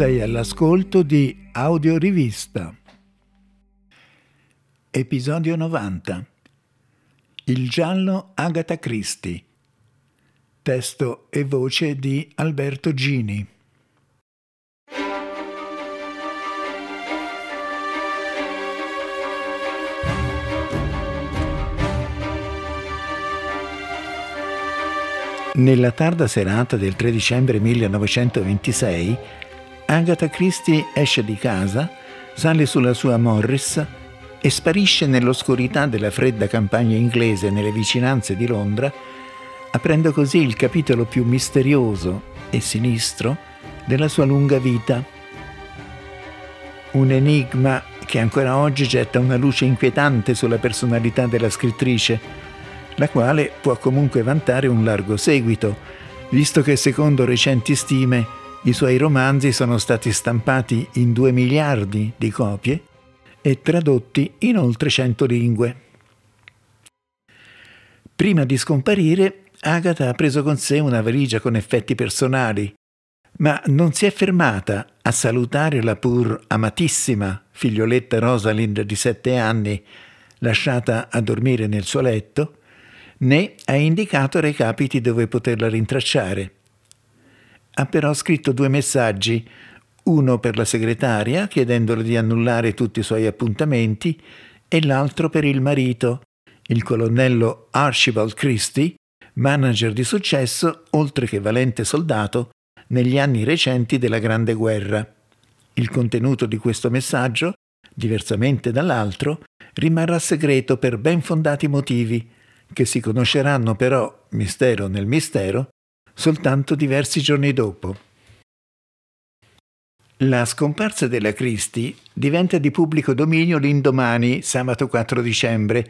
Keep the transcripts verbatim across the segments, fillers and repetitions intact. sei all'ascolto di Audiorivista. Episodio novanta. Il giallo Agatha Christie. Testo e voce di Alberto Gini. Nella tarda serata del tre dicembre millenovecentoventisei, Agatha Christie esce di casa, sale sulla sua Morris e sparisce nell'oscurità della fredda campagna inglese nelle vicinanze di Londra, aprendo così il capitolo più misterioso e sinistro della sua lunga vita. Un enigma che ancora oggi getta una luce inquietante sulla personalità della scrittrice, la quale può comunque vantare un largo seguito, visto che secondo recenti stime i suoi romanzi sono stati stampati in due miliardi di copie e tradotti in oltre cento lingue. Prima di scomparire, Agatha ha preso con sé una valigia con effetti personali, ma non si è fermata a salutare la pur amatissima figlioletta Rosalind di sette anni, lasciata a dormire nel suo letto, né ha indicato recapiti dove poterla rintracciare. Ha però scritto due messaggi, uno per la segretaria chiedendole di annullare tutti i suoi appuntamenti e l'altro per il marito, il colonnello Archibald Christie, manager di successo oltre che valente soldato negli anni recenti della Grande Guerra. Il contenuto di questo messaggio, diversamente dall'altro, rimarrà segreto per ben fondati motivi, che si conosceranno però, mistero nel mistero, soltanto diversi giorni dopo. La scomparsa della Christie diventa di pubblico dominio l'indomani, sabato quattro dicembre,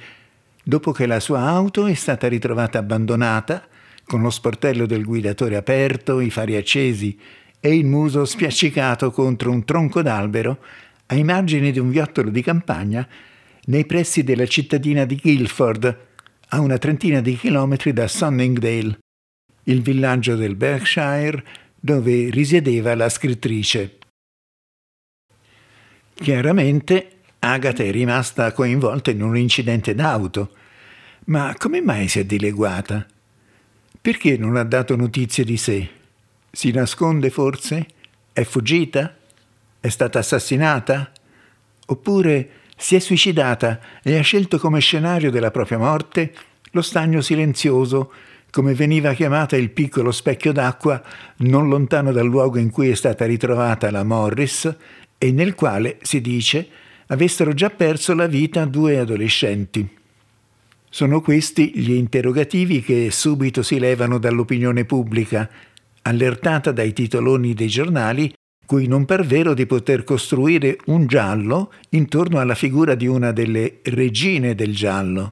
dopo che la sua auto è stata ritrovata abbandonata, con lo sportello del guidatore aperto, i fari accesi e il muso spiaccicato contro un tronco d'albero ai margini di un viottolo di campagna nei pressi della cittadina di Guildford, a una trentina di chilometri da Sunningdale, il villaggio del Berkshire dove risiedeva la scrittrice. Chiaramente Agatha è rimasta coinvolta in un incidente d'auto, ma come mai si è dileguata? Perché non ha dato notizie di sé? Si nasconde forse? È fuggita? È stata assassinata? Oppure si è suicidata e ha scelto come scenario della propria morte lo stagno silenzioso, come veniva chiamata il piccolo specchio d'acqua non lontano dal luogo in cui è stata ritrovata la Morris e nel quale, si dice, avessero già perso la vita due adolescenti. Sono questi gli interrogativi che subito si levano dall'opinione pubblica, allertata dai titoloni dei giornali cui non parvero di poter costruire un giallo intorno alla figura di una delle regine del giallo.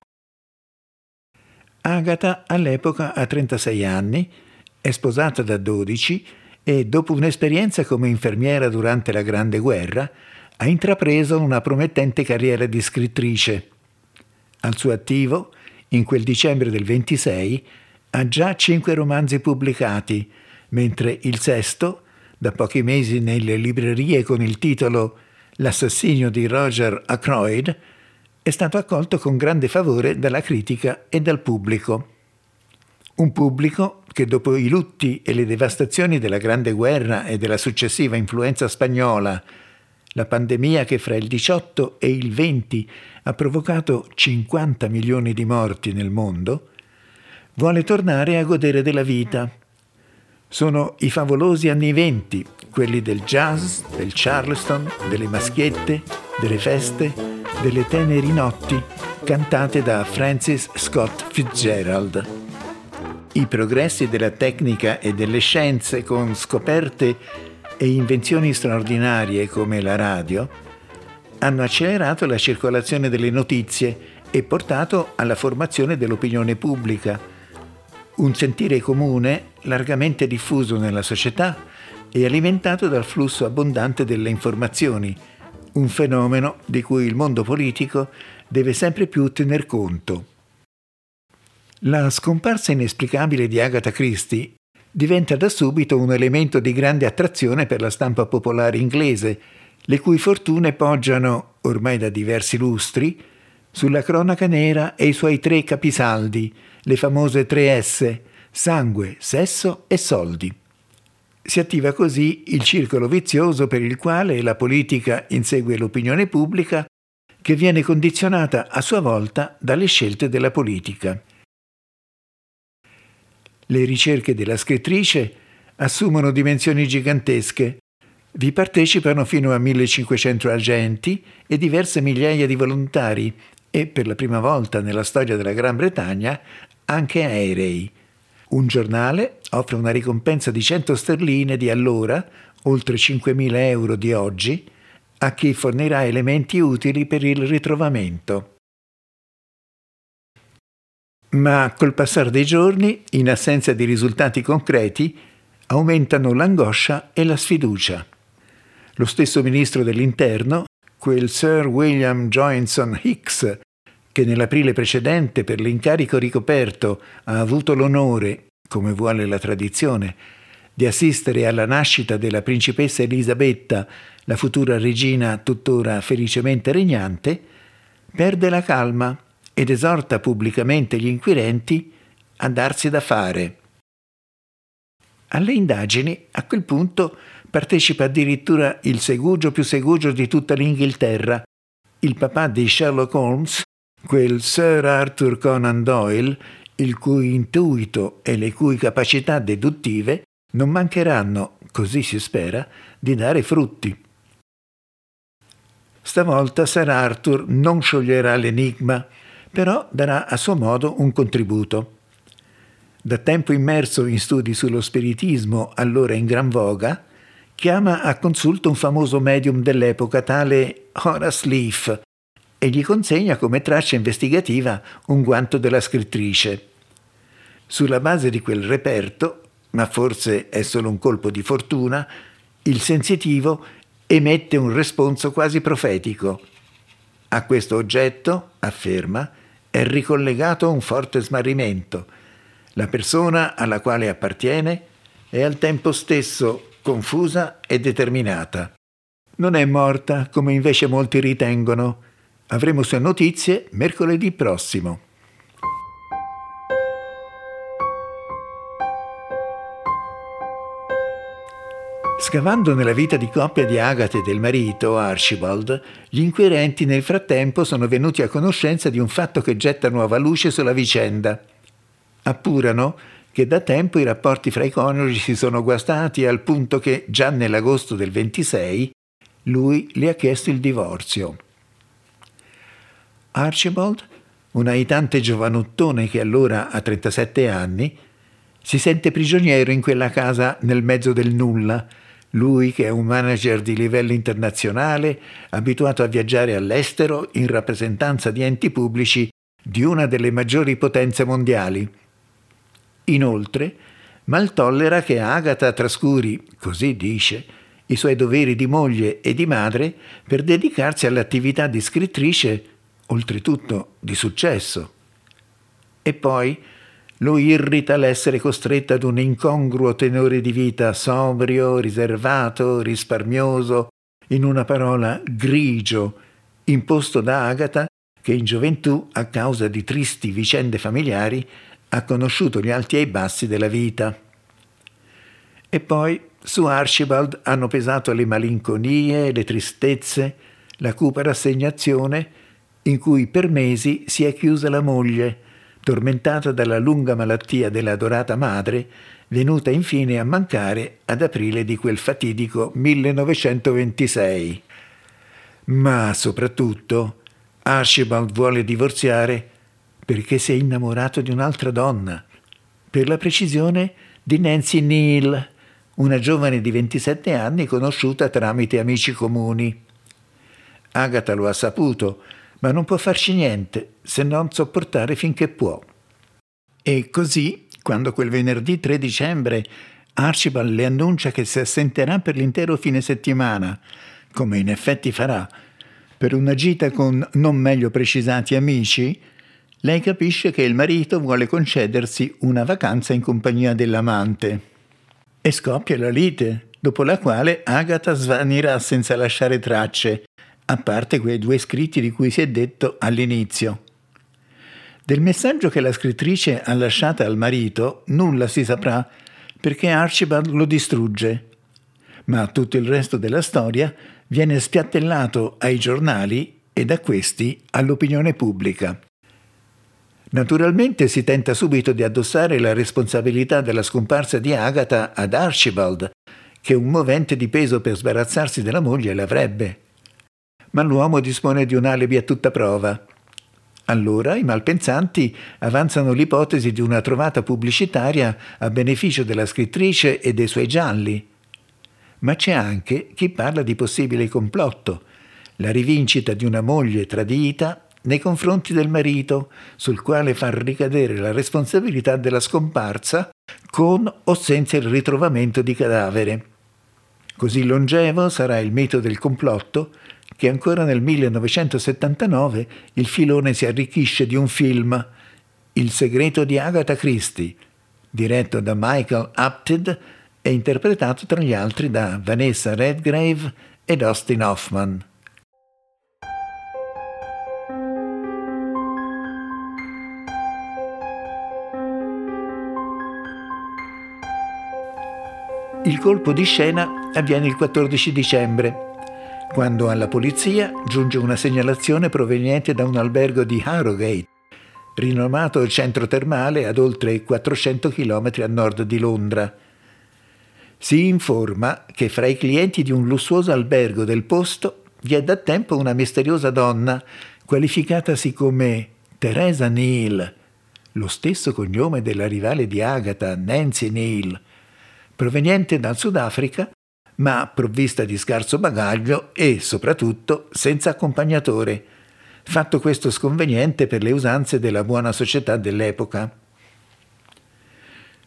Agatha all'epoca ha trentasei anni, è sposata da dodici e dopo un'esperienza come infermiera durante la Grande Guerra ha intrapreso una promettente carriera di scrittrice. Al suo attivo, in quel dicembre del ventisei, ha già cinque romanzi pubblicati, mentre il sesto, da pochi mesi nelle librerie con il titolo L'assassinio di Roger Ackroyd, è stato accolto con grande favore dalla critica e dal pubblico. Un pubblico che dopo i lutti e le devastazioni della Grande Guerra e della successiva influenza spagnola, la pandemia che fra il diciotto e il venti ha provocato cinquanta milioni di morti nel mondo, vuole tornare a godere della vita. Sono i favolosi anni venti, quelli del jazz, del charleston, delle maschiette, delle feste, delle teneri notti, cantate da Francis Scott Fitzgerald. I progressi della tecnica e delle scienze, con scoperte e invenzioni straordinarie come la radio, hanno accelerato la circolazione delle notizie e portato alla formazione dell'opinione pubblica, un sentire comune largamente diffuso nella società e alimentato dal flusso abbondante delle informazioni, un fenomeno di cui il mondo politico deve sempre più tener conto. La scomparsa inesplicabile di Agatha Christie diventa da subito un elemento di grande attrazione per la stampa popolare inglese, le cui fortune poggiano, ormai da diversi lustri, sulla cronaca nera e i suoi tre capisaldi, le famose tre S, sangue, sesso e soldi. Si attiva così il circolo vizioso per il quale la politica insegue l'opinione pubblica, che viene condizionata a sua volta dalle scelte della politica. Le ricerche della scrittrice assumono dimensioni gigantesche. Vi partecipano fino a millecinquecento agenti e diverse migliaia di volontari e, per la prima volta nella storia della Gran Bretagna, anche aerei. Un giornale offre una ricompensa di cento sterline di allora, oltre cinquemila euro di oggi, a chi fornirà elementi utili per il ritrovamento. Ma col passare dei giorni, in assenza di risultati concreti, aumentano l'angoscia e la sfiducia. Lo stesso ministro dell'Interno, quel Sir William Johnson Hicks, che nell'aprile precedente per l'incarico ricoperto ha avuto l'onore, come vuole la tradizione, di assistere alla nascita della principessa Elisabetta, la futura regina tuttora felicemente regnante, perde la calma ed esorta pubblicamente gli inquirenti a darsi da fare. Alle indagini, a quel punto, partecipa addirittura il segugio più segugio di tutta l'Inghilterra, il papà di Sherlock Holmes, quel Sir Arthur Conan Doyle, il cui intuito e le cui capacità deduttive non mancheranno, così si spera, di dare frutti. Stavolta Sir Arthur non scioglierà l'enigma, però darà a suo modo un contributo. Da tempo immerso in studi sullo spiritismo, allora in gran voga, chiama a consulto un famoso medium dell'epoca, tale Horace Leaf, e gli consegna come traccia investigativa un guanto della scrittrice. Sulla base di quel reperto, ma forse è solo un colpo di fortuna, il sensitivo emette un responso quasi profetico. A questo oggetto, afferma, è ricollegato un forte smarrimento. La persona alla quale appartiene è al tempo stesso confusa e determinata. Non è morta, come invece molti ritengono. Avremo sue notizie mercoledì prossimo. Scavando nella vita di coppia di Agatha e del marito, Archibald, gli inquirenti nel frattempo sono venuti a conoscenza di un fatto che getta nuova luce sulla vicenda. Appurano che da tempo i rapporti fra i coniugi si sono guastati al punto che già nell'agosto del ventisei lui le ha chiesto il divorzio. Archibald, un aitante giovanottone che allora ha trentasette anni, si sente prigioniero in quella casa nel mezzo del nulla, lui che è un manager di livello internazionale, abituato a viaggiare all'estero in rappresentanza di enti pubblici di una delle maggiori potenze mondiali. Inoltre, mal tollera che Agatha trascuri, così dice, i suoi doveri di moglie e di madre per dedicarsi all'attività di scrittrice, oltretutto di successo. E poi lo irrita l'essere costretta ad un incongruo tenore di vita sobrio, riservato, risparmioso, in una parola grigio, imposto da Agatha che in gioventù, a causa di tristi vicende familiari, ha conosciuto gli alti e i bassi della vita. E poi su Archibald hanno pesato le malinconie, le tristezze, la cupa rassegnazione in cui per mesi si è chiusa la moglie, tormentata dalla lunga malattia dell'adorata madre, venuta infine a mancare ad aprile di quel fatidico millenovecentoventisei. Ma soprattutto Archibald vuole divorziare perché si è innamorato di un'altra donna, per la precisione di Nancy Neele, una giovane di ventisette anni conosciuta tramite amici comuni. Agatha lo ha saputo, ma non può farci niente se non sopportare finché può. E così, quando quel venerdì tre dicembre Archibald le annuncia che si assenterà per l'intero fine settimana, come in effetti farà, per una gita con non meglio precisati amici, lei capisce che il marito vuole concedersi una vacanza in compagnia dell'amante. e scoppia la lite, dopo la quale Agatha svanirà senza lasciare tracce, a parte quei due scritti di cui si è detto all'inizio. Del messaggio che la scrittrice ha lasciato al marito nulla si saprà, perché Archibald lo distrugge, ma tutto il resto della storia viene spiattellato ai giornali e da questi all'opinione pubblica. Naturalmente si tenta subito di addossare la responsabilità della scomparsa di Agatha ad Archibald, che un movente di peso per sbarazzarsi della moglie l'avrebbe. Ma l'uomo dispone di un alibi a tutta prova. Allora i malpensanti avanzano l'ipotesi di una trovata pubblicitaria a beneficio della scrittrice e dei suoi gialli. Ma c'è anche chi parla di possibile complotto, la rivincita di una moglie tradita nei confronti del marito, sul quale far ricadere la responsabilità della scomparsa con o senza il ritrovamento di cadavere. Così longevo sarà il mito del complotto che ancora nel millenovecentosettantanove il filone si arricchisce di un film, Il segreto di Agatha Christie, diretto da Michael Apted e interpretato tra gli altri da Vanessa Redgrave e Dustin Hoffman. Il colpo di scena avviene il quattordici dicembre, quando alla polizia giunge una segnalazione proveniente da un albergo di Harrogate, rinomato centro termale ad oltre quattrocento chilometri a nord di Londra. Si informa che fra i clienti di un lussuoso albergo del posto vi è da tempo una misteriosa donna, qualificatasi come Teresa Neele, lo stesso cognome della rivale di Agatha, Nancy Neele, proveniente dal Sudafrica, ma provvista di scarso bagaglio e, soprattutto, senza accompagnatore, fatto questo sconveniente per le usanze della buona società dell'epoca.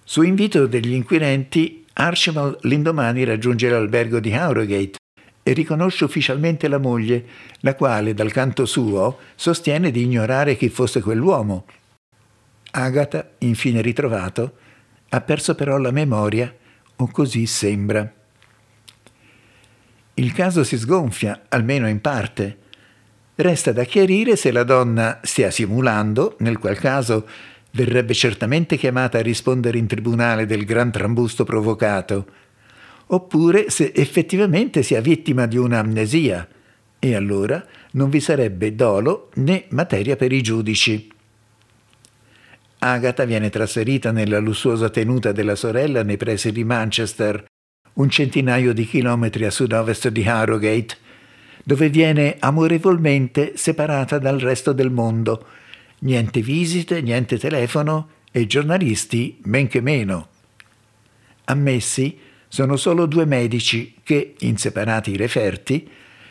Su invito degli inquirenti, Archibald l'indomani raggiunge l'albergo di Harrogate e riconosce ufficialmente la moglie, la quale, dal canto suo, sostiene di ignorare chi fosse quell'uomo. Agatha, infine ritrovato, ha perso però la memoria, o così sembra. Il caso si sgonfia, almeno in parte. Resta da chiarire se la donna stia simulando, nel qual caso verrebbe certamente chiamata a rispondere in tribunale del gran trambusto provocato, oppure se effettivamente sia vittima di un'amnesia, e allora non vi sarebbe dolo né materia per i giudici. Agatha viene trasferita nella lussuosa tenuta della sorella nei pressi di Manchester, un centinaio di chilometri a sud-ovest di Harrogate, dove viene amorevolmente separata dal resto del mondo. Niente visite, niente telefono e giornalisti men che meno. Ammessi sono solo due medici che, inseparati i referti,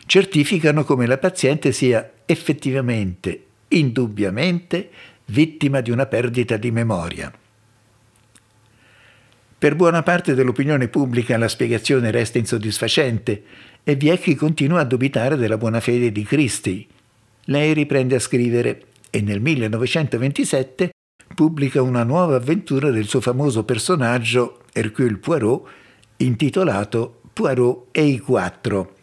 certificano come la paziente sia effettivamente, indubbiamente, vittima di una perdita di memoria. Per buona parte dell'opinione pubblica la spiegazione resta insoddisfacente e vi è chi continua a dubitare della buona fede di Christie. Lei riprende a scrivere e nel millenovecentoventisette pubblica una nuova avventura del suo famoso personaggio Hercule Poirot, intitolato Poirot e i quattro.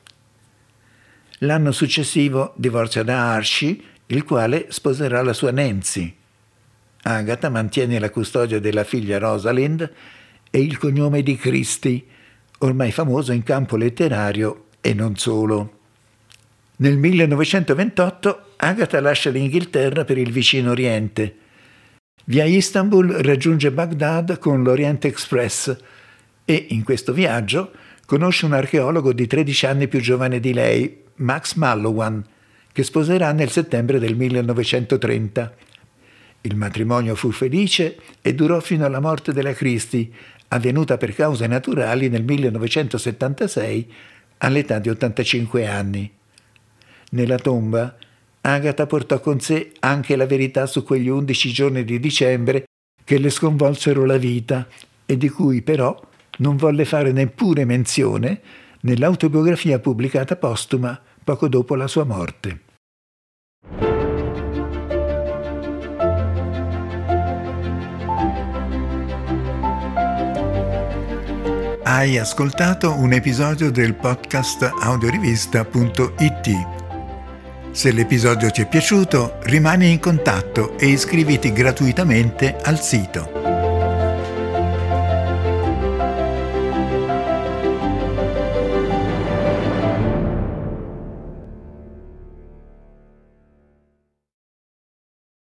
L'anno successivo divorzia da Archie, il quale sposerà la sua Nancy. Agatha mantiene la custodia della figlia Rosalind e il cognome di Christie, ormai famoso in campo letterario e non solo. Nel millenovecentoventotto Agatha lascia l'Inghilterra per il vicino Oriente. Via Istanbul raggiunge Baghdad con l'Orient Express e in questo viaggio conosce un archeologo di tredici anni più giovane di lei, Max Mallowan, che sposerà nel settembre del millenovecentotrenta. Il matrimonio fu felice e durò fino alla morte della Christie, avvenuta per cause naturali nel millenovecentosettantasei all'età di ottantacinque anni. Nella tomba, Agatha portò con sé anche la verità su quegli undici giorni di dicembre che le sconvolsero la vita e di cui però non volle fare neppure menzione nell'autobiografia pubblicata postuma poco dopo la sua morte. Hai ascoltato un episodio del podcast audiorivista punto it. Se l'episodio ti è piaciuto, rimani in contatto e iscriviti gratuitamente al sito.